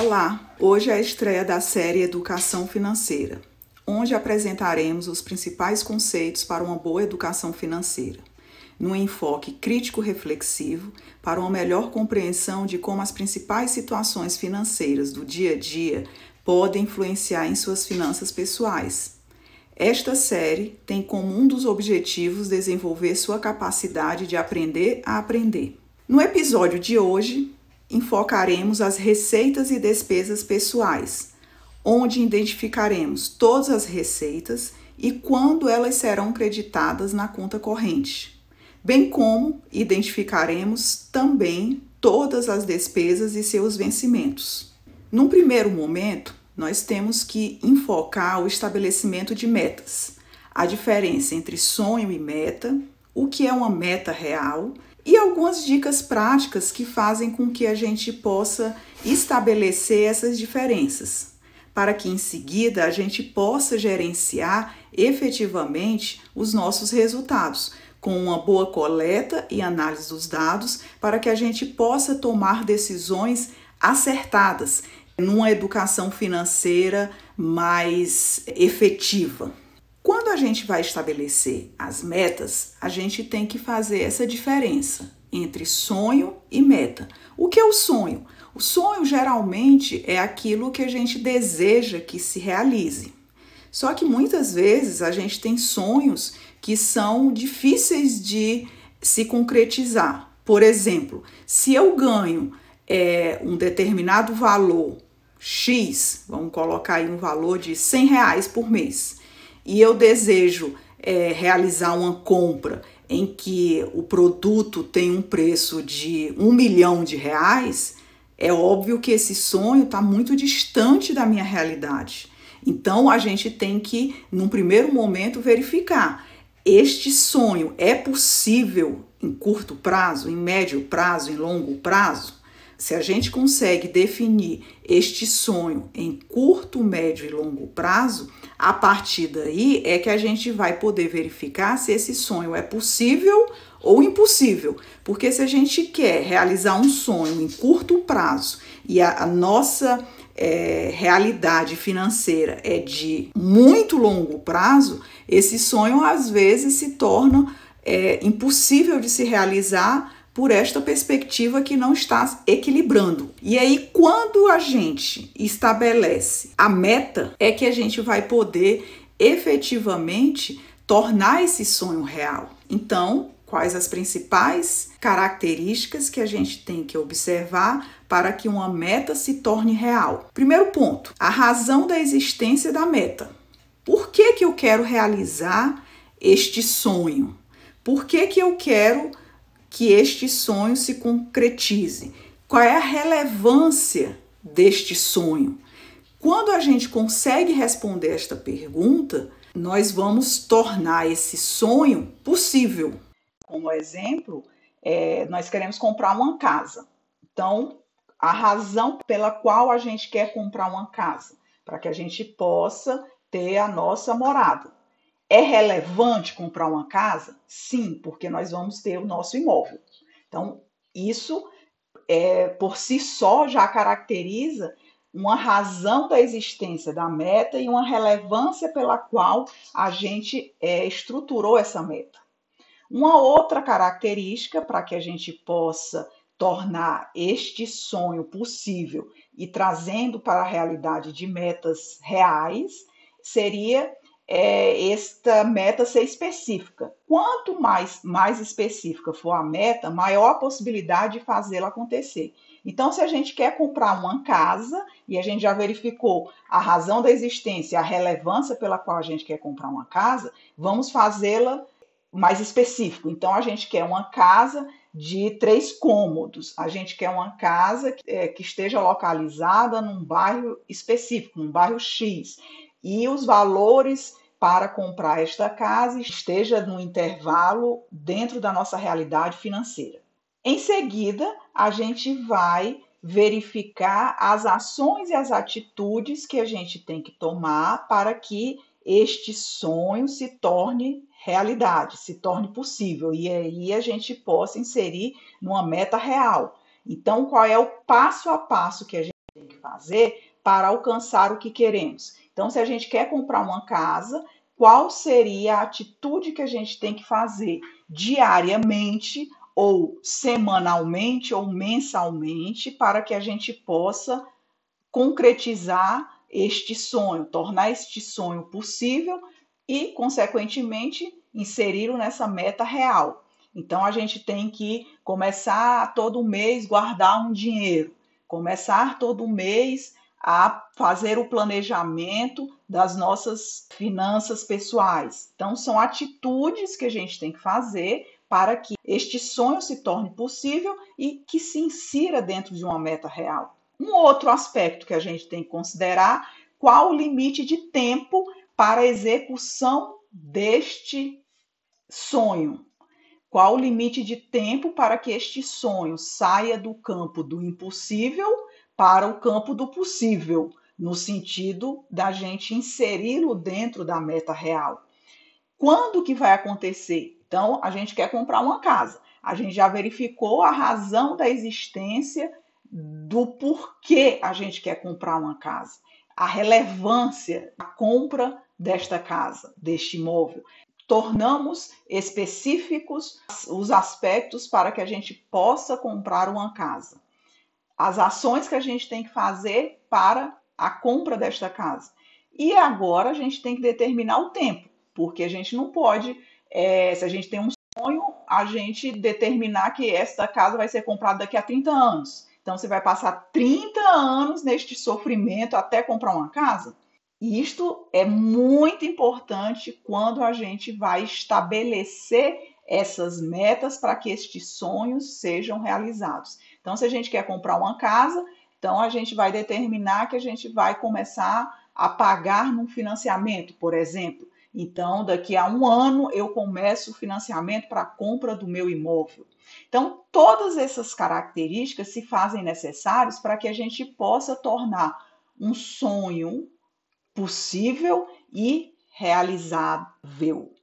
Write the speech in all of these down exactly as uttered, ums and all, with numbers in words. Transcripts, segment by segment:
Olá! Hoje é a estreia da série Educação Financeira, onde apresentaremos os principais conceitos para uma boa educação financeira, num enfoque crítico-reflexivo para uma melhor compreensão de como as principais situações financeiras do dia a dia podem influenciar em suas finanças pessoais. Esta série tem como um dos objetivos desenvolver sua capacidade de aprender a aprender. No episódio de hoje, enfocaremos as receitas e despesas pessoais, onde identificaremos todas as receitas e quando elas serão creditadas na conta corrente, bem como identificaremos também todas as despesas e seus vencimentos. Num primeiro momento, nós temos que enfocar o estabelecimento de metas, a diferença entre sonho e meta, o que é uma meta real e algumas dicas práticas que fazem com que a gente possa estabelecer essas diferenças, para que em seguida a gente possa gerenciar efetivamente os nossos resultados, com uma boa coleta e análise dos dados, para que a gente possa tomar decisões acertadas numa educação financeira mais efetiva. Quando a gente vai estabelecer as metas, a gente tem que fazer essa diferença entre sonho e meta. O que é o sonho? O sonho geralmente é aquilo que a gente deseja que se realize. Só que muitas vezes a gente tem sonhos que são difíceis de se concretizar. Por exemplo, se eu ganho é, um determinado valor X, vamos colocar aí um valor de cem reais por mês, e eu desejo é, realizar uma compra em que o produto tem um preço de um milhão de reais, é óbvio que esse sonho está muito distante da minha realidade. Então, a gente tem que, num primeiro momento, verificar: este sonho é possível em curto prazo, em médio prazo, em longo prazo? Se a gente consegue definir este sonho em curto, médio e longo prazo, a partir daí é que a gente vai poder verificar se esse sonho é possível ou impossível. Porque se a gente quer realizar um sonho em curto prazo e a, a nossa É, realidade financeira é de muito longo prazo, esse sonho às vezes se torna é, impossível de se realizar por esta perspectiva que não está equilibrando. E aí, quando a gente estabelece a meta, é que a gente vai poder efetivamente tornar esse sonho real. Então, quais as principais características que a gente tem que observar para que uma meta se torne real? Primeiro ponto, a razão da existência da meta. Por que que eu quero realizar este sonho? Por que que eu quero que este sonho se concretize? Qual é a relevância deste sonho? Quando a gente consegue responder esta pergunta, nós vamos tornar esse sonho possível. Como exemplo, é, nós queremos comprar uma casa. Então, a razão pela qual a gente quer comprar uma casa, para que a gente possa ter a nossa morada. É relevante comprar uma casa? Sim, porque nós vamos ter o nosso imóvel. Então, isso é, por si só já caracteriza uma razão da existência da meta e uma relevância pela qual a gente é, estruturou essa meta. Uma outra característica para que a gente possa tornar este sonho possível e trazendo para a realidade de metas reais seria é, esta meta ser específica. Quanto mais, mais específica for a meta, maior a possibilidade de fazê-la acontecer. Então, se a gente quer comprar uma casa e a gente já verificou a razão da existência, a relevância pela qual a gente quer comprar uma casa, vamos fazê-la mais específico. Então, a gente quer uma casa de três cômodos, a gente quer uma casa que, é, que esteja localizada num bairro específico, num bairro X, e os valores para comprar esta casa esteja num intervalo dentro da nossa realidade financeira. Em seguida, a gente vai verificar as ações e as atitudes que a gente tem que tomar para que este sonho se torne realidade, se torne possível, e aí a gente possa inserir numa meta real. Então, qual é o passo a passo que a gente tem que fazer fazer para alcançar o que queremos. Então, se a gente quer comprar uma casa, qual seria a atitude que a gente tem que fazer diariamente ou semanalmente ou mensalmente para que a gente possa concretizar este sonho, tornar este sonho possível e, consequentemente, inseri-lo nessa meta real. Então, a gente tem que começar todo mês guardar um dinheiro, começar todo mês a fazer o planejamento das nossas finanças pessoais. Então, são atitudes que a gente tem que fazer para que este sonho se torne possível e que se insira dentro de uma meta real. Um outro aspecto que a gente tem que considerar, qual o limite de tempo para a execução deste sonho? Qual o limite de tempo para que este sonho saia do campo do impossível para o campo do possível, no sentido da gente inseri-lo dentro da meta real. Quando que vai acontecer? Então, a gente quer comprar uma casa. A gente já verificou a razão da existência do porquê a gente quer comprar uma casa. A relevância da compra desta casa, deste imóvel. Tornamos específicos os aspectos para que a gente possa comprar uma casa. As ações que a gente tem que fazer para a compra desta casa. E agora a gente tem que determinar o tempo, porque a gente não pode, é, se a gente tem um sonho, a gente determinar que esta casa vai ser comprada daqui a trinta anos. Então você vai passar trinta anos neste sofrimento até comprar uma casa. E isto é muito importante quando a gente vai estabelecer essas metas para que estes sonhos sejam realizados. Então, se a gente quer comprar uma casa, então a gente vai determinar que a gente vai começar a pagar num financiamento, por exemplo. Então, daqui a um ano eu começo o financiamento para a compra do meu imóvel. Então, todas essas características se fazem necessárias para que a gente possa tornar um sonho possível e realizável,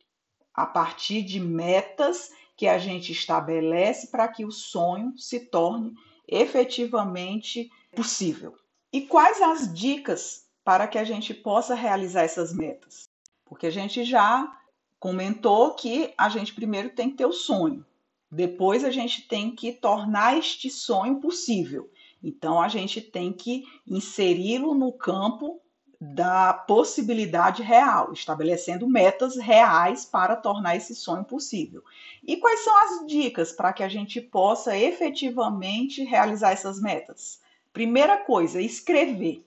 a partir de metas que a gente estabelece para que o sonho se torne efetivamente possível. E quais as dicas para que a gente possa realizar essas metas? Porque a gente já comentou que a gente primeiro tem que ter o sonho, depois a gente tem que tornar este sonho possível. Então, a gente tem que inseri-lo no campo da possibilidade real, estabelecendo metas reais para tornar esse sonho possível. E quais são as dicas para que a gente possa efetivamente realizar essas metas? Primeira coisa, escrever.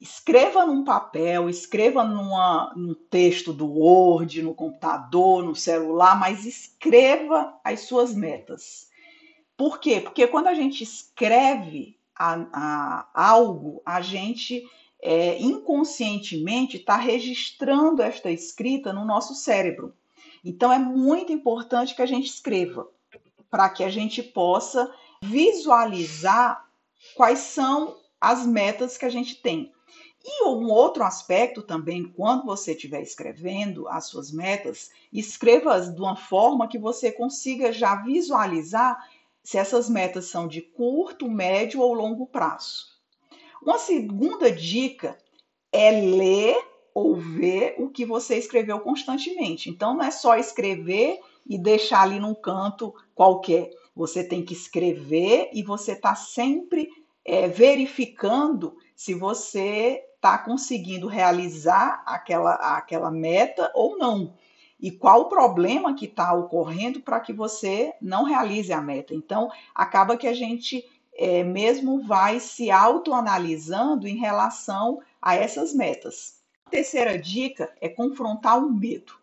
Escreva num papel, escreva numa, num texto do Word, no computador, no celular, mas escreva as suas metas. Por quê? Porque quando a gente escreve a, a, algo, a gente... É, inconscientemente está registrando esta escrita no nosso cérebro. Então, é muito importante que a gente escreva, para que a gente possa visualizar quais são as metas que a gente tem. E um outro aspecto também, quando você estiver escrevendo as suas metas, escreva-as de uma forma que você consiga já visualizar se essas metas são de curto, médio ou longo prazo. Uma segunda dica é ler ou ver o que você escreveu constantemente. Então, não é só escrever e deixar ali num canto qualquer. Você tem que escrever e você está sempre é, verificando se você está conseguindo realizar aquela, aquela meta ou não. E qual o problema que está ocorrendo para que você não realize a meta. Então, acaba que a gente... É, mesmo vai se autoanalisando em relação a essas metas. A terceira dica é confrontar o medo,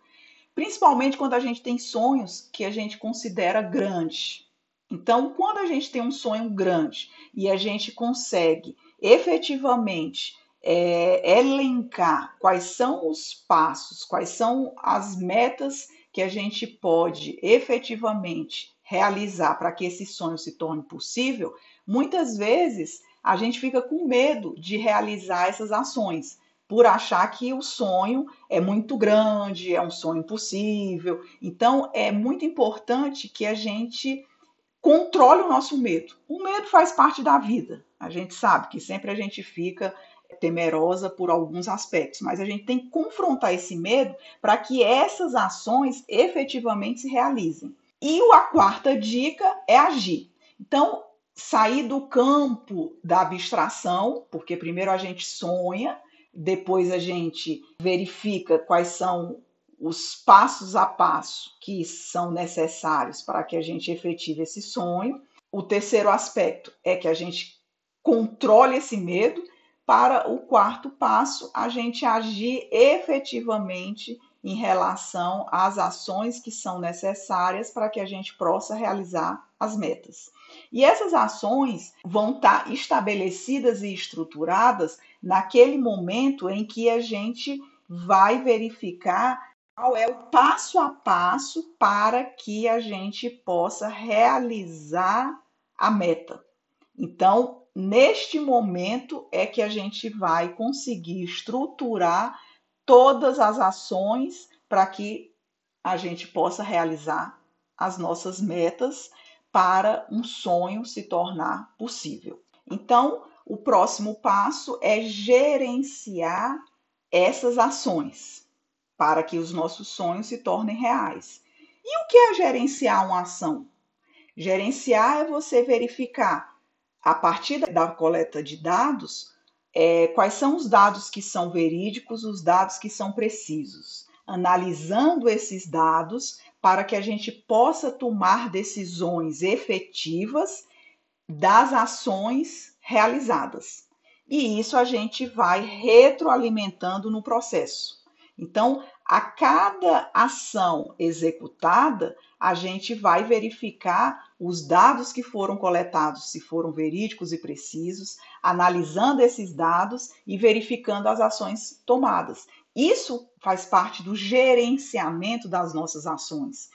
principalmente quando a gente tem sonhos que a gente considera grande. Então, quando a gente tem um sonho grande e a gente consegue efetivamente é, elencar quais são os passos, quais são as metas que a gente pode efetivamente realizar para que esse sonho se torne possível, muitas vezes a gente fica com medo de realizar essas ações, por achar que o sonho é muito grande, é um sonho impossível. Então, é muito importante que a gente controle o nosso medo. O medo faz parte da vida. A gente sabe que sempre a gente fica temerosa por alguns aspectos, mas a gente tem que confrontar esse medo para que essas ações efetivamente se realizem. E a quarta dica é agir. Então, sair do campo da abstração, porque primeiro a gente sonha, depois a gente verifica quais são os passos a passo que são necessários para que a gente efetive esse sonho. O terceiro aspecto é que a gente controle esse medo. Para o quarto passo, a gente agir efetivamente em relação às ações que são necessárias para que a gente possa realizar as metas. E essas ações vão estar estabelecidas e estruturadas naquele momento em que a gente vai verificar qual é o passo a passo para que a gente possa realizar a meta. Então, neste momento é que a gente vai conseguir estruturar todas as ações para que a gente possa realizar as nossas metas para um sonho se tornar possível. Então, o próximo passo é gerenciar essas ações para que os nossos sonhos se tornem reais. E o que é gerenciar uma ação? Gerenciar é você verificar, a partir da coleta de dados, é, quais são os dados que são verídicos, os dados que são precisos. Analisando esses dados para que a gente possa tomar decisões efetivas das ações realizadas. E isso a gente vai retroalimentando no processo. Então, a cada ação executada, a gente vai verificar os dados que foram coletados, se foram verídicos e precisos, analisando esses dados e verificando as ações tomadas. Isso faz parte do gerenciamento das nossas ações.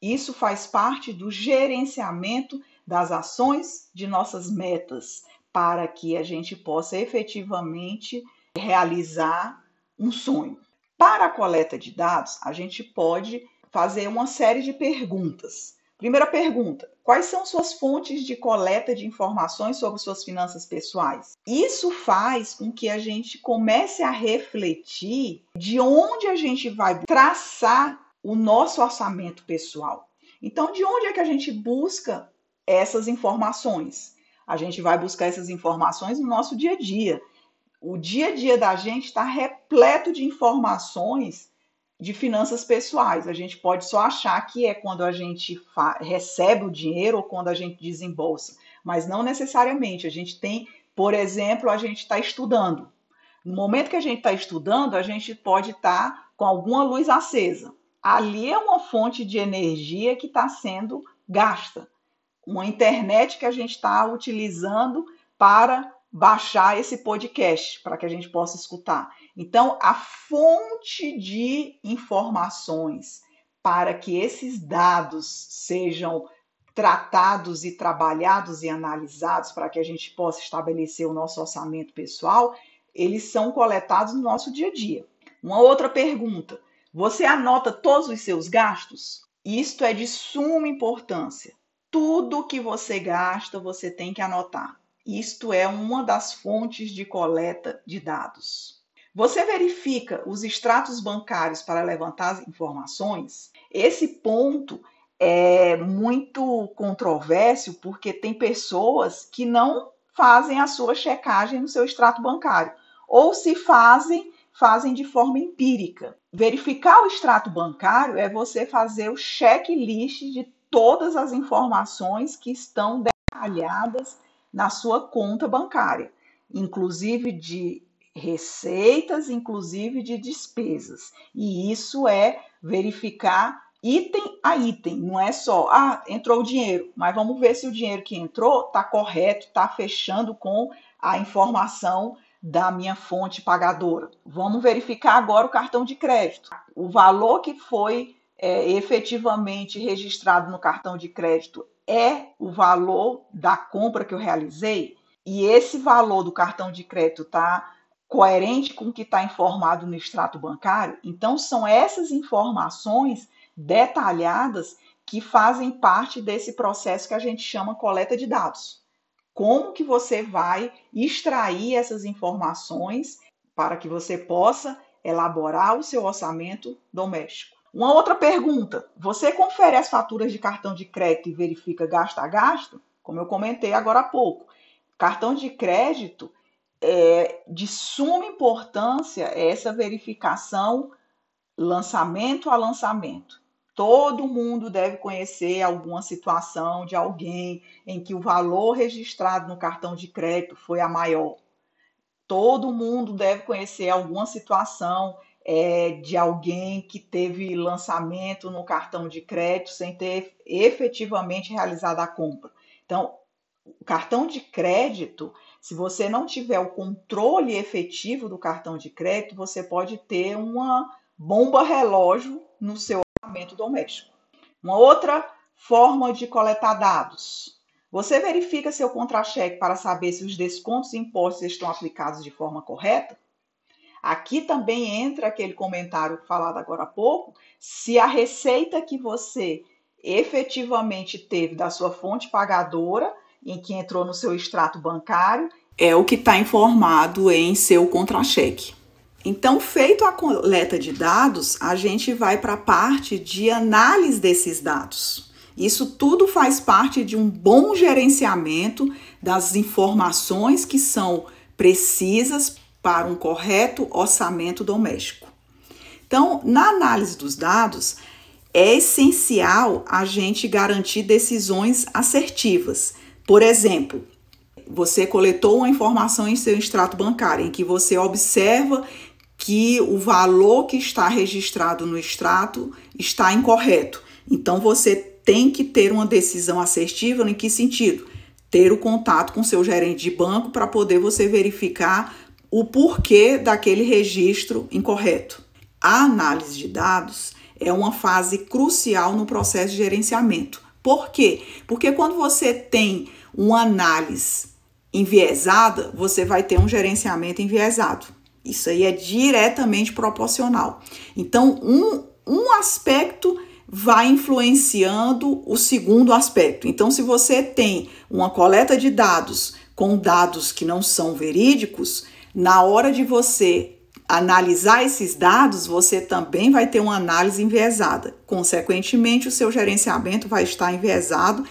Isso faz parte do gerenciamento das ações de nossas metas, para que a gente possa efetivamente realizar um sonho. Para a coleta de dados, a gente pode fazer uma série de perguntas. Primeira pergunta, quais são suas fontes de coleta de informações sobre suas finanças pessoais? Isso faz com que a gente comece a refletir de onde a gente vai traçar o nosso orçamento pessoal. Então, de onde é que a gente busca essas informações? A gente vai buscar essas informações no nosso dia a dia. O dia a dia da gente está repleto de informações de finanças pessoais. A gente pode só achar que é quando a gente fa- recebe o dinheiro ou quando a gente desembolsa, mas não necessariamente. A gente tem, por exemplo, a gente está estudando. No momento que a gente está estudando, a gente pode estar tá com alguma luz acesa. Ali é uma fonte de energia que está sendo gasta. Uma internet que a gente está utilizando para baixar esse podcast para que a gente possa escutar. Então, a fonte de informações para que esses dados sejam tratados e trabalhados e analisados para que a gente possa estabelecer o nosso orçamento pessoal, eles são coletados no nosso dia a dia. Uma outra pergunta, você anota todos os seus gastos? Isto é de suma importância. Tudo que você gasta, você tem que anotar. Isto é uma das fontes de coleta de dados. Você verifica os extratos bancários para levantar as informações? Esse ponto é muito controverso porque tem pessoas que não fazem a sua checagem no seu extrato bancário. Ou se fazem, fazem de forma empírica. Verificar o extrato bancário é você fazer o checklist de todas as informações que estão detalhadas na sua conta bancária, inclusive de receitas, inclusive de despesas. E isso é verificar item a item, não é só, ah, entrou o dinheiro, mas vamos ver se o dinheiro que entrou está correto, está fechando com a informação da minha fonte pagadora. Vamos verificar agora o cartão de crédito. O valor que foi é, efetivamente registrado no cartão de crédito é o valor da compra que eu realizei e esse valor do cartão de crédito está coerente com o que está informado no extrato bancário? Então, são essas informações detalhadas que fazem parte desse processo que a gente chama coleta de dados. como que você vai extrair essas informações para que você possa elaborar o seu orçamento doméstico. Uma outra pergunta, você confere as faturas de cartão de crédito e verifica gasto a gasto? Como eu comentei agora há pouco, cartão de crédito é de suma importância essa verificação lançamento a lançamento. Todo mundo deve conhecer alguma situação de alguém em que o valor registrado no cartão de crédito foi a maior. Todo mundo deve conhecer alguma situação é, de alguém que teve lançamento no cartão de crédito sem ter efetivamente realizado a compra. Então, o cartão de crédito, se você não tiver o controle efetivo do cartão de crédito, você pode ter uma bomba relógio no seu orçamento doméstico. Uma outra forma de coletar dados. Você verifica seu contra-cheque para saber se os descontos e impostos estão aplicados de forma correta? Aqui também entra aquele comentário falado agora há pouco, se a receita que você efetivamente teve da sua fonte pagadora em que entrou no seu extrato bancário, é o que está informado em seu contra-cheque. Então, feito a coleta de dados, a gente vai para a parte de análise desses dados. Isso tudo faz parte de um bom gerenciamento das informações que são precisas para um correto orçamento doméstico. Então, na análise dos dados, é essencial a gente garantir decisões assertivas. Por exemplo, você coletou uma informação em seu extrato bancário, em que você observa que o valor que está registrado no extrato está incorreto. Então, você tem que ter uma decisão assertiva. Em que sentido? Ter o contato com seu gerente de banco para poder você verificar o porquê daquele registro incorreto. A análise de dados é uma fase crucial no processo de gerenciamento. Por quê? Porque quando você tem uma análise enviesada, você vai ter um gerenciamento enviesado. Isso aí é diretamente proporcional. Então, um, um aspecto vai influenciando o segundo aspecto. Então, se você tem uma coleta de dados com dados que não são verídicos, na hora de você analisar esses dados, você também vai ter uma análise enviesada. Consequentemente, o seu gerenciamento vai estar enviesado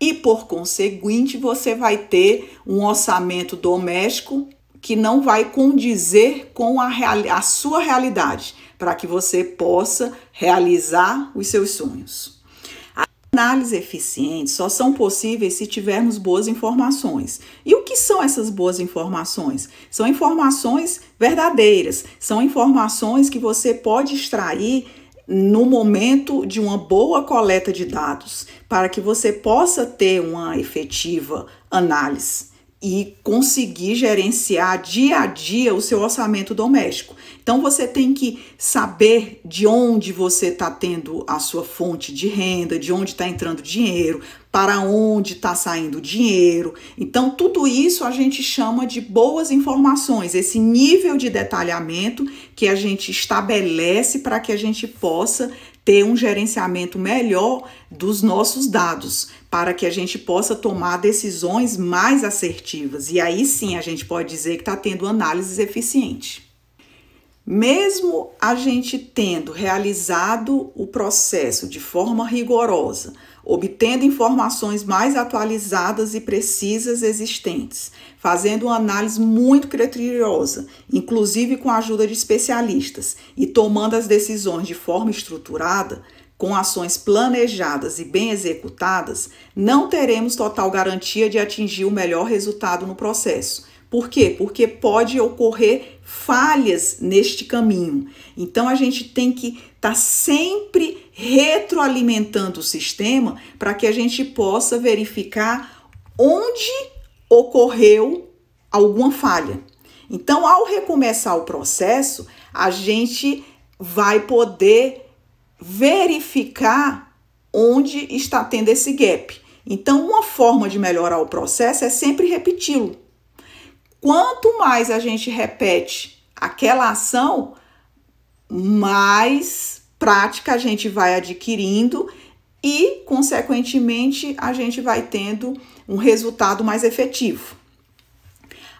e, por conseguinte, você vai ter um orçamento doméstico que não vai condizer com a, reali- a sua realidade, para que você possa realizar os seus sonhos. As análises eficientes só são possíveis se tivermos boas informações. E o que são essas boas informações? São informações verdadeiras, são informações que você pode extrair no momento de uma boa coleta de dados, para que você possa ter uma efetiva análise e conseguir gerenciar dia a dia o seu orçamento doméstico. Então, você tem que saber de onde você está tendo a sua fonte de renda, de onde está entrando dinheiro, para onde está saindo dinheiro. Então, tudo isso a gente chama de boas informações, esse nível de detalhamento que a gente estabelece para que a gente possa ter um gerenciamento melhor dos nossos dados, para que a gente possa tomar decisões mais assertivas. E aí sim a gente pode dizer que está tendo análises eficientes. Mesmo a gente tendo realizado o processo de forma rigorosa, obtendo informações mais atualizadas e precisas existentes, fazendo uma análise muito criteriosa, inclusive com a ajuda de especialistas, e tomando as decisões de forma estruturada, com ações planejadas e bem executadas, não teremos total garantia de atingir o melhor resultado no processo. Por quê? Porque pode ocorrer falhas neste caminho. Então, a gente tem que estar sempre retroalimentando o sistema para que a gente possa verificar onde ocorreu alguma falha. Então, ao recomeçar o processo, a gente vai poder verificar onde está tendo esse gap. Então, uma forma de melhorar o processo é sempre repeti-lo. Quanto mais a gente repete aquela ação, mais prática a gente vai adquirindo e, consequentemente, a gente vai tendo um resultado mais efetivo.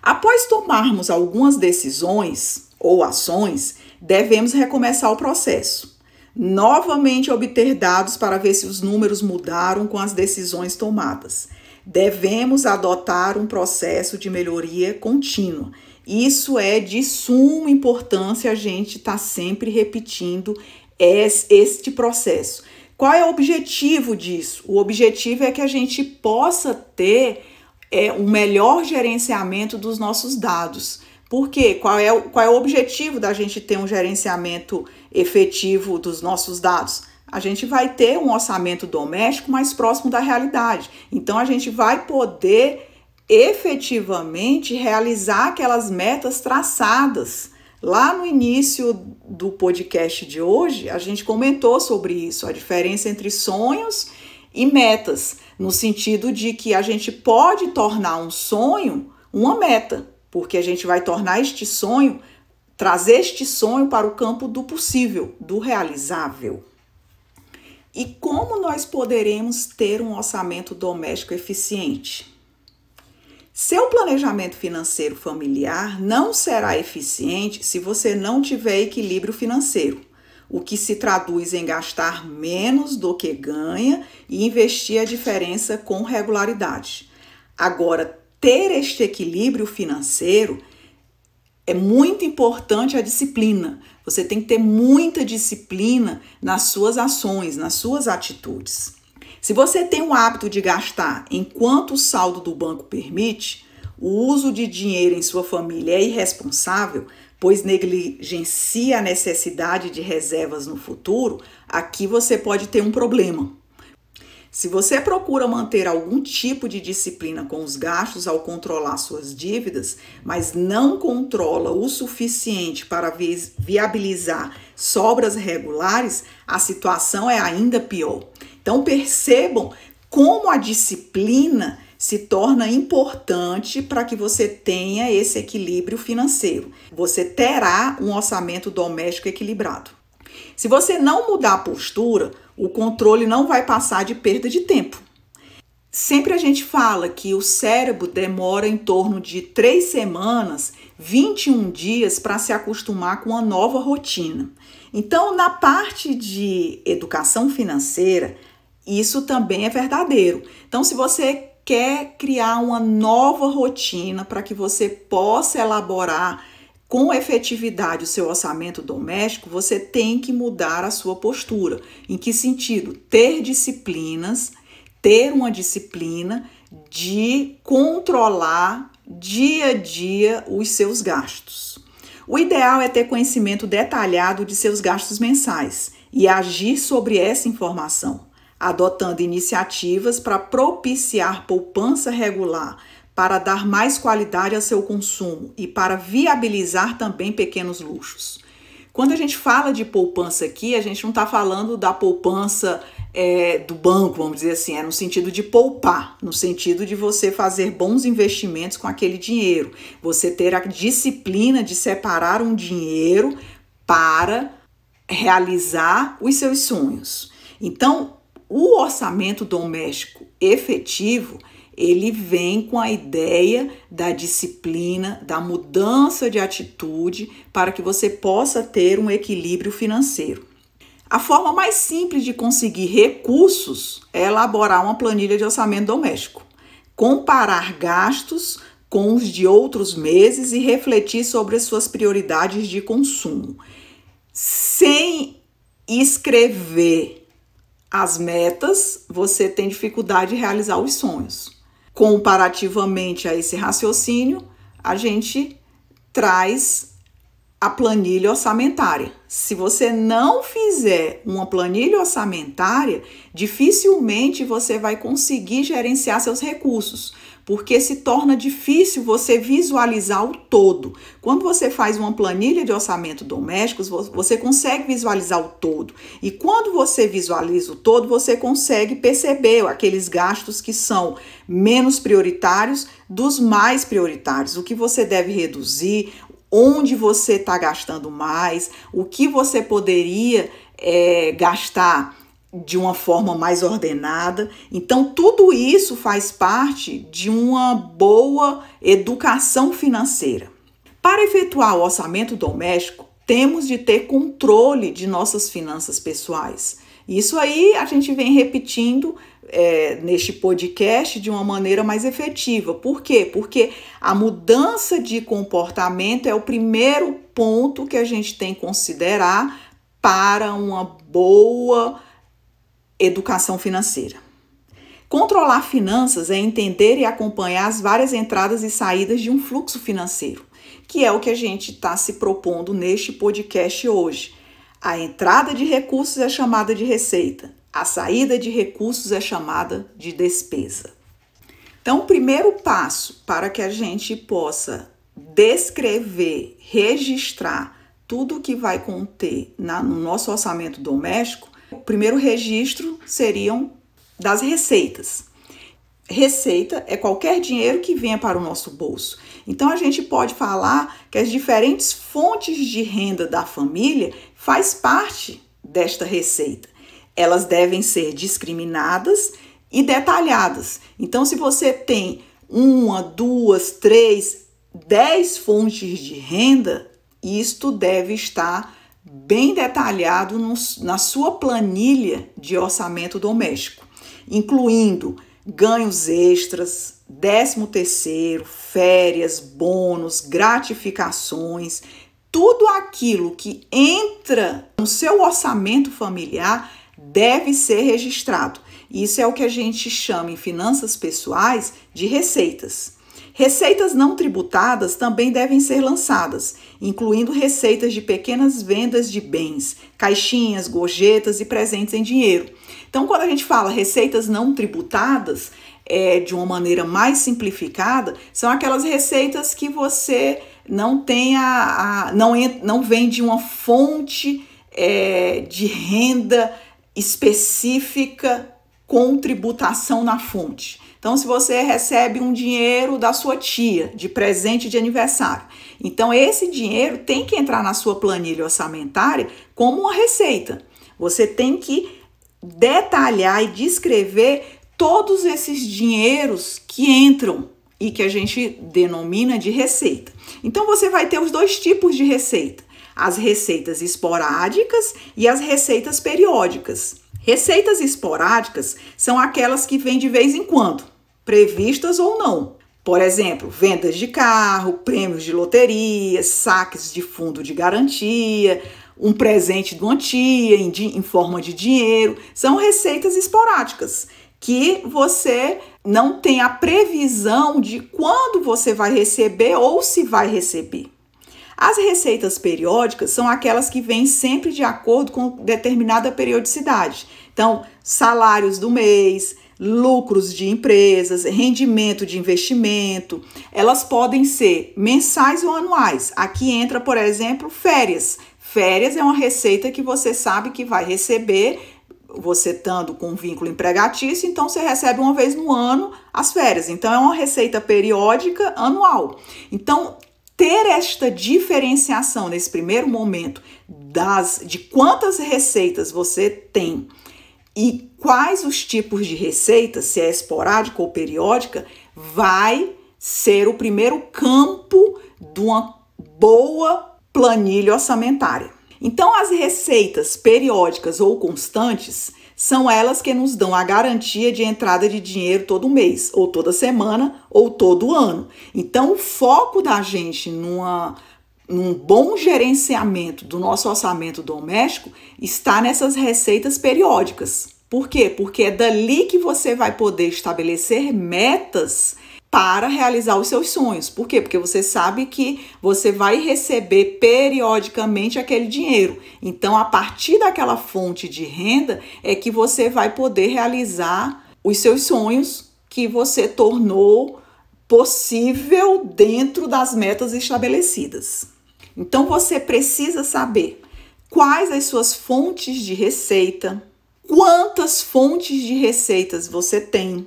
Após tomarmos algumas decisões ou ações, devemos recomeçar o processo. Novamente obter dados para ver se os números mudaram com as decisões tomadas. Devemos adotar um processo de melhoria contínua. Isso é de suma importância, a gente está sempre repetindo este processo. Qual é o objetivo disso? O objetivo é que a gente possa ter é, um melhor gerenciamento dos nossos dados. Por quê? Qual é, o, qual é o objetivo da gente ter um gerenciamento efetivo dos nossos dados? A gente vai ter um orçamento doméstico mais próximo da realidade. Então, a gente vai poder efetivamente realizar aquelas metas traçadas. Lá no início do podcast de hoje, a gente comentou sobre isso, a diferença entre sonhos e metas, no sentido de que a gente pode tornar um sonho uma meta, porque a gente vai tornar este sonho, trazer este sonho para o campo do possível, do realizável. E como nós poderemos ter um orçamento doméstico eficiente? Seu planejamento financeiro familiar não será eficiente se você não tiver equilíbrio financeiro, o que se traduz em gastar menos do que ganha e investir a diferença com regularidade. Agora, ter este equilíbrio financeiro é muito importante a disciplina. Você tem que ter muita disciplina nas suas ações, nas suas atitudes. Se você tem o hábito de gastar enquanto o saldo do banco permite, o uso de dinheiro em sua família é irresponsável, pois negligencia a necessidade de reservas no futuro, aqui você pode ter um problema. Se você procura manter algum tipo de disciplina com os gastos ao controlar suas dívidas, mas não controla o suficiente para vi- viabilizar sobras regulares, a situação é ainda pior. Então percebam como a disciplina se torna importante para que você tenha esse equilíbrio financeiro. Você terá um orçamento doméstico equilibrado. Se você não mudar a postura, o controle não vai passar de perda de tempo. Sempre a gente fala que o cérebro demora em torno de três semanas, vinte e um dias para se acostumar com uma nova rotina. Então, na parte de educação financeira, isso também é verdadeiro. Então, se você quer criar uma nova rotina para que você possa elaborar com efetividade o seu orçamento doméstico, você tem que mudar a sua postura. Em que sentido? Ter disciplinas, ter uma disciplina de controlar dia a dia os seus gastos. O ideal é ter conhecimento detalhado de seus gastos mensais e agir sobre essa informação, adotando iniciativas para propiciar poupança regular, para dar mais qualidade ao seu consumo e para viabilizar também pequenos luxos. Quando a gente fala de poupança aqui, a gente não está falando da poupança é, do banco, vamos dizer assim, é no sentido de poupar, no sentido de você fazer bons investimentos com aquele dinheiro, você ter a disciplina de separar um dinheiro para realizar os seus sonhos. Então, o orçamento doméstico efetivo, ele vem com a ideia da disciplina, da mudança de atitude para que você possa ter um equilíbrio financeiro. A forma mais simples de conseguir recursos é elaborar uma planilha de orçamento doméstico, comparar gastos com os de outros meses e refletir sobre as suas prioridades de consumo. Sem escrever as metas, você tem dificuldade de realizar os sonhos. Comparativamente a esse raciocínio, a gente traz a planilha orçamentária. Se você não fizer uma planilha orçamentária, dificilmente você vai conseguir gerenciar seus recursos, porque se torna difícil você visualizar o todo. Quando você faz uma planilha de orçamento doméstico, você consegue visualizar o todo. E quando você visualiza o todo, você consegue perceber aqueles gastos que são menos prioritários dos mais prioritários, o que você deve reduzir, onde você está gastando mais, o que você poderia é, gastar de uma forma mais ordenada. Então, tudo isso faz parte de uma boa educação financeira. Para efetuar o orçamento doméstico, temos de ter controle de nossas finanças pessoais. Isso aí a gente vem repetindo é, neste podcast de uma maneira mais efetiva. Por quê? Porque a mudança de comportamento é o primeiro ponto que a gente tem que considerar para uma boa educação financeira. Controlar finanças é entender e acompanhar as várias entradas e saídas de um fluxo financeiro, que é o que a gente está se propondo neste podcast hoje. A entrada de recursos é chamada de receita. A saída de recursos é chamada de despesa. Então, o primeiro passo para que a gente possa descrever, registrar tudo o que vai conter na, no nosso orçamento doméstico, o primeiro registro seriam das receitas. Receita é qualquer dinheiro que venha para o nosso bolso. Então, a gente pode falar que as diferentes fontes de renda da família faz parte desta receita. Elas devem ser discriminadas e detalhadas. Então, se você tem uma, duas, três, dez fontes de renda, isto deve estar bem detalhado no, na sua planilha de orçamento doméstico, incluindo ganhos extras, décimo terceiro, férias, bônus, gratificações, tudo aquilo que entra no seu orçamento familiar deve ser registrado. Isso é o que a gente chama em finanças pessoais de receitas. Receitas não tributadas também devem ser lançadas, incluindo receitas de pequenas vendas de bens, caixinhas, gorjetas e presentes em dinheiro. Então, quando a gente fala receitas não tributadas, é, de uma maneira mais simplificada, são aquelas receitas que você não tem a, a, não, não vem de uma fonte é, de renda específica com tributação na fonte. Então, se você recebe um dinheiro da sua tia de presente de aniversário, então esse dinheiro tem que entrar na sua planilha orçamentária como uma receita. Você tem que detalhar e descrever todos esses dinheiros que entram e que a gente denomina de receita. Então, você vai ter os dois tipos de receita: as receitas esporádicas e as receitas periódicas. Receitas esporádicas são aquelas que vêm de vez em quando, previstas ou não. Por exemplo, vendas de carro, prêmios de loteria, saques de fundo de garantia, um presente de uma tia em, de, em forma de dinheiro. São receitas esporádicas, que você não tem a previsão de quando você vai receber ou se vai receber. As receitas periódicas são aquelas que vêm sempre de acordo com determinada periodicidade. Então, salários do mês, lucros de empresas, rendimento de investimento, elas podem ser mensais ou anuais. Aqui entra, por exemplo, férias. Férias é uma receita que você sabe que vai receber, você estando com vínculo empregatício, então você recebe uma vez no ano as férias. Então, é uma receita periódica anual. Então, ter esta diferenciação nesse primeiro momento das, de quantas receitas você tem e quais os tipos de receita, se é esporádica ou periódica, vai ser o primeiro campo de uma boa planilha orçamentária. Então, as receitas periódicas ou constantes são elas que nos dão a garantia de entrada de dinheiro todo mês, ou toda semana, ou todo ano. Então, o foco da gente numa, num bom gerenciamento do nosso orçamento doméstico está nessas receitas periódicas. Por quê? Porque é dali que você vai poder estabelecer metas para realizar os seus sonhos. Por quê? Porque você sabe que você vai receber periodicamente aquele dinheiro. Então, a partir daquela fonte de renda é que você vai poder realizar os seus sonhos que você tornou possível dentro das metas estabelecidas. Então, você precisa saber quais as suas fontes de receita, quantas fontes de receitas você tem,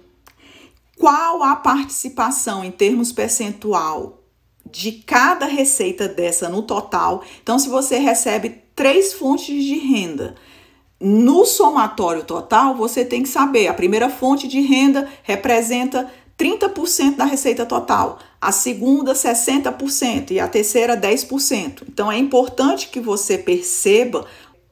qual a participação em termos percentual de cada receita dessa no total. Então, se você recebe três fontes de renda, No somatório total, você tem que saber, a primeira fonte de renda representa trinta por cento da receita total, a segunda sessenta por cento e a terceira dez por cento. Então é importante que você perceba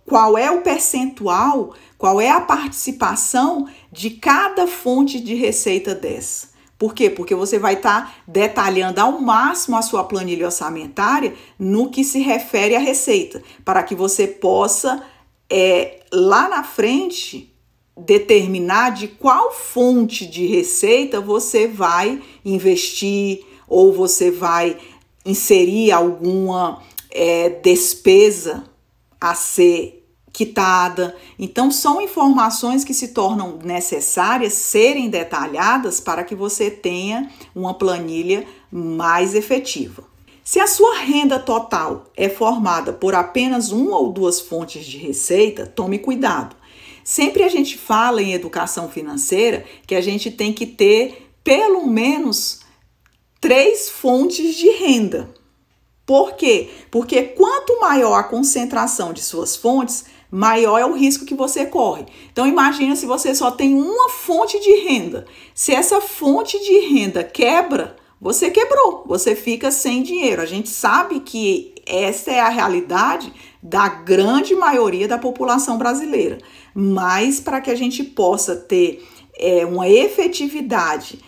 qual é o percentual, qual é a participação de cada fonte de receita dessa. Por quê? Porque você vai estar detalhando ao máximo a sua planilha orçamentária no que se refere à receita, para que você possa é, lá na frente determinar de qual fonte de receita você vai investir ou você vai inserir alguma é, despesa a ser quitada. Então, são informações que se tornam necessárias serem detalhadas para que você tenha uma planilha mais efetiva. Se a sua renda total é formada por apenas uma ou duas fontes de receita, tome cuidado. Sempre a gente fala em educação financeira que a gente tem que ter pelo menos três fontes de renda. Por quê? Porque quanto maior a concentração de suas fontes, maior é o risco que você corre. Então imagina se você só tem uma fonte de renda. Se essa fonte de renda quebra, você quebrou, você fica sem dinheiro. A gente sabe que essa é a realidade da grande maioria da população brasileira. Mas para que a gente possa ter é, uma efetividade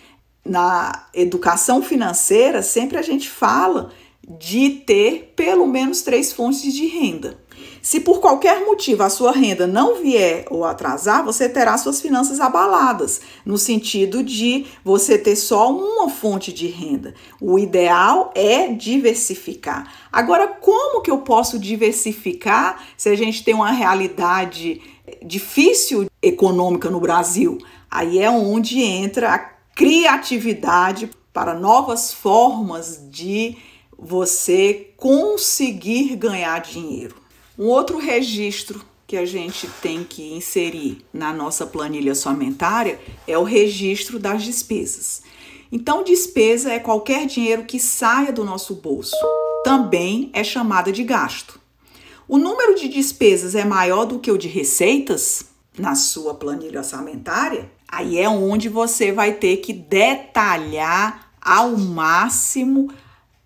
na educação financeira, sempre a gente fala de ter pelo menos três fontes de renda. Se por qualquer motivo a sua renda não vier ou atrasar, você terá suas finanças abaladas, no sentido de você ter só uma fonte de renda. O ideal é diversificar. Agora, como que eu posso diversificar se a gente tem uma realidade difícil econômica no Brasil? Aí é onde entra a criatividade para novas formas de você conseguir ganhar dinheiro. Um outro registro que a gente tem que inserir na nossa planilha orçamentária é o registro das despesas. Então, despesa é qualquer dinheiro que saia do nosso bolso. Também é chamada de gasto. O número de despesas é maior do que o de receitas na sua planilha orçamentária? Aí é onde você vai ter que detalhar ao máximo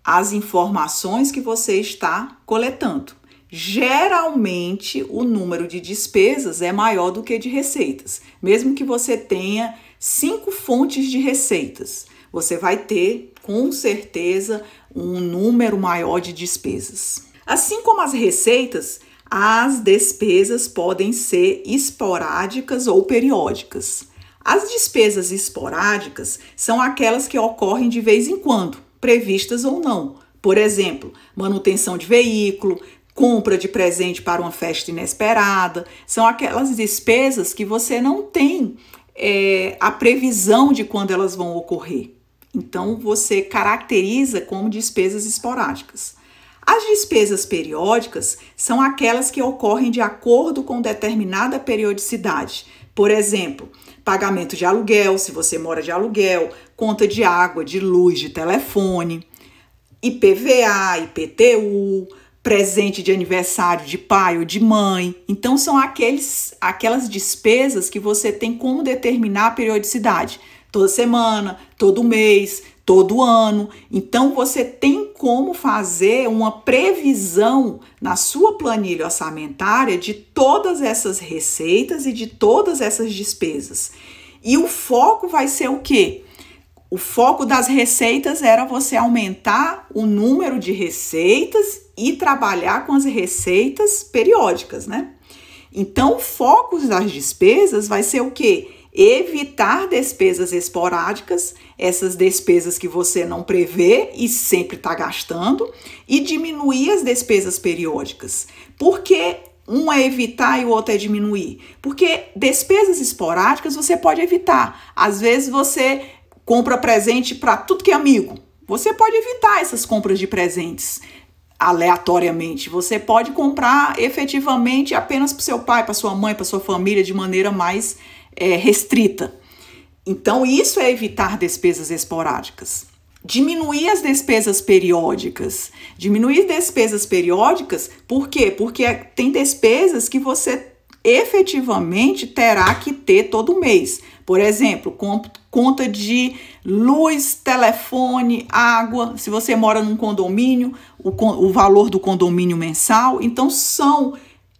as informações que você está coletando. Geralmente, o número de despesas é maior do que de receitas. Mesmo que você tenha cinco fontes de receitas, você vai ter, com certeza, um número maior de despesas. Assim como as receitas, as despesas podem ser esporádicas ou periódicas. As despesas esporádicas são aquelas que ocorrem de vez em quando, previstas ou não. Por exemplo, manutenção de veículo, compra de presente para uma festa inesperada, são aquelas despesas que você não tem é, a previsão de quando elas vão ocorrer. Então, você caracteriza como despesas esporádicas. As despesas periódicas são aquelas que ocorrem de acordo com determinada periodicidade. Por exemplo, pagamento de aluguel, se você mora de aluguel, conta de água, de luz, de telefone, I P V A, I P T U, presente de aniversário de pai ou de mãe. Então, são aqueles, aquelas despesas que você tem como determinar a periodicidade. Toda semana, todo mês, todo ano. Então, você tem como fazer uma previsão na sua planilha orçamentária de todas essas receitas e de todas essas despesas. E o foco vai ser o quê? O foco das receitas era você aumentar o número de receitas e trabalhar com as receitas periódicas, né? Então, o foco das despesas vai ser o quê? Evitar despesas esporádicas, essas despesas que você não prevê e sempre está gastando, e diminuir as despesas periódicas. Por que um é evitar e o outro é diminuir? Porque despesas esporádicas você pode evitar. Às vezes você compra presente para tudo que é amigo. Você pode evitar essas compras de presentes aleatoriamente. Você pode comprar efetivamente apenas para o seu pai, para sua mãe, para sua família, de maneira mais é, restrita. Então, isso é evitar despesas esporádicas. Diminuir as despesas periódicas. Diminuir despesas periódicas, por quê? Porque tem despesas que você efetivamente terá que ter todo mês. Por exemplo, conta de luz, telefone, água, se você mora num condomínio, o, o valor do condomínio mensal. Então, são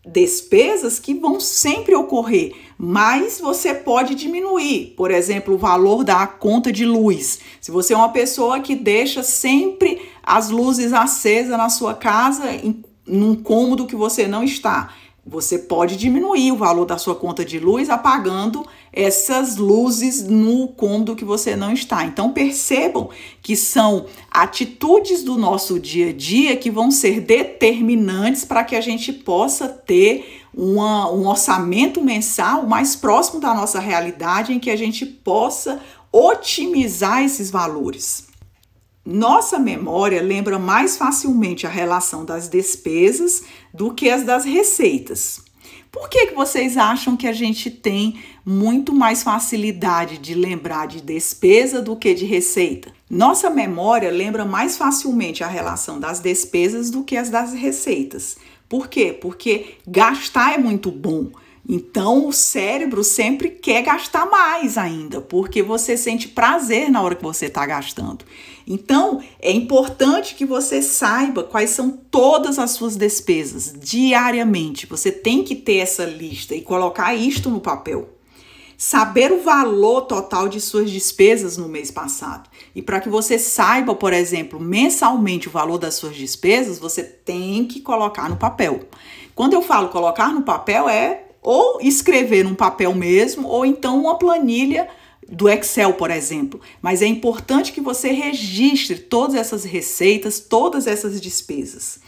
despesas que vão sempre ocorrer, mas você pode diminuir, por exemplo, o valor da conta de luz. Se você é uma pessoa que deixa sempre as luzes acesas na sua casa, em, num cômodo que você não está, você pode diminuir o valor da sua conta de luz apagando essas luzes no cômodo que você não está. Então, percebam que são atitudes do nosso dia a dia que vão ser determinantes para que a gente possa ter uma, um orçamento mensal mais próximo da nossa realidade, em que a gente possa otimizar esses valores. Nossa memória lembra mais facilmente a relação das despesas do que as das receitas. Por que que vocês acham que a gente tem muito mais facilidade de lembrar de despesa do que de receita? Nossa memória lembra mais facilmente a relação das despesas do que as das receitas. Por quê? Porque gastar é muito bom. Então, o cérebro sempre quer gastar mais ainda, porque você sente prazer na hora que você está gastando. Então, é importante que você saiba quais são todas as suas despesas diariamente. Você tem que ter essa lista e colocar isto no papel. Saber o valor total de suas despesas no mês passado. E para que você saiba, por exemplo, mensalmente o valor das suas despesas, você tem que colocar no papel. Quando eu falo colocar no papel, é ou escrever num papel mesmo, ou então uma planilha do Excel, por exemplo. Mas é importante que você registre todas essas receitas, todas essas despesas.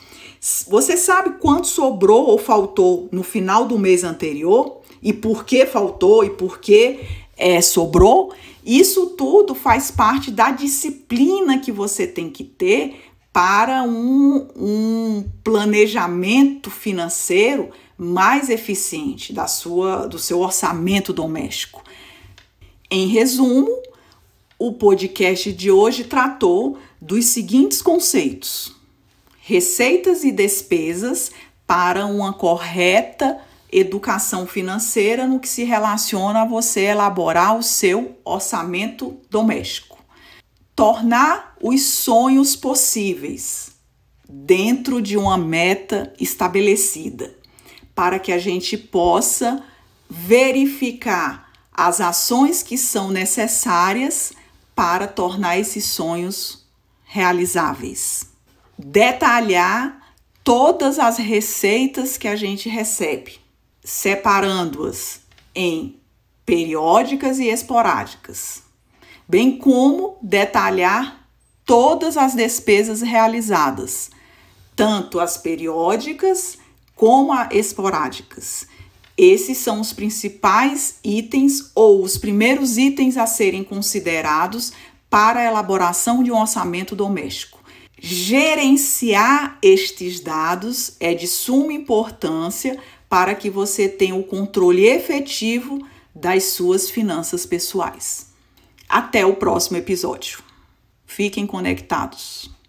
Você sabe quanto sobrou ou faltou no final do mês anterior? E por que faltou e por que é, sobrou? Isso tudo faz parte da disciplina que você tem que ter para um, um planejamento financeiro mais eficiente da sua, do seu orçamento doméstico. Em resumo, o podcast de hoje tratou dos seguintes conceitos: receitas e despesas para uma correta educação financeira no que se relaciona a você elaborar o seu orçamento doméstico. Tornar os sonhos possíveis dentro de uma meta estabelecida, para que a gente possa verificar as ações que são necessárias para tornar esses sonhos realizáveis. Detalhar todas as receitas que a gente recebe, separando-as em periódicas e esporádicas, bem como detalhar todas as despesas realizadas, tanto as periódicas como a esporádicas. Esses são os principais itens ou os primeiros itens a serem considerados para a elaboração de um orçamento doméstico. Gerenciar estes dados é de suma importância para que você tenha o controle efetivo das suas finanças pessoais. Até o próximo episódio. Fiquem conectados.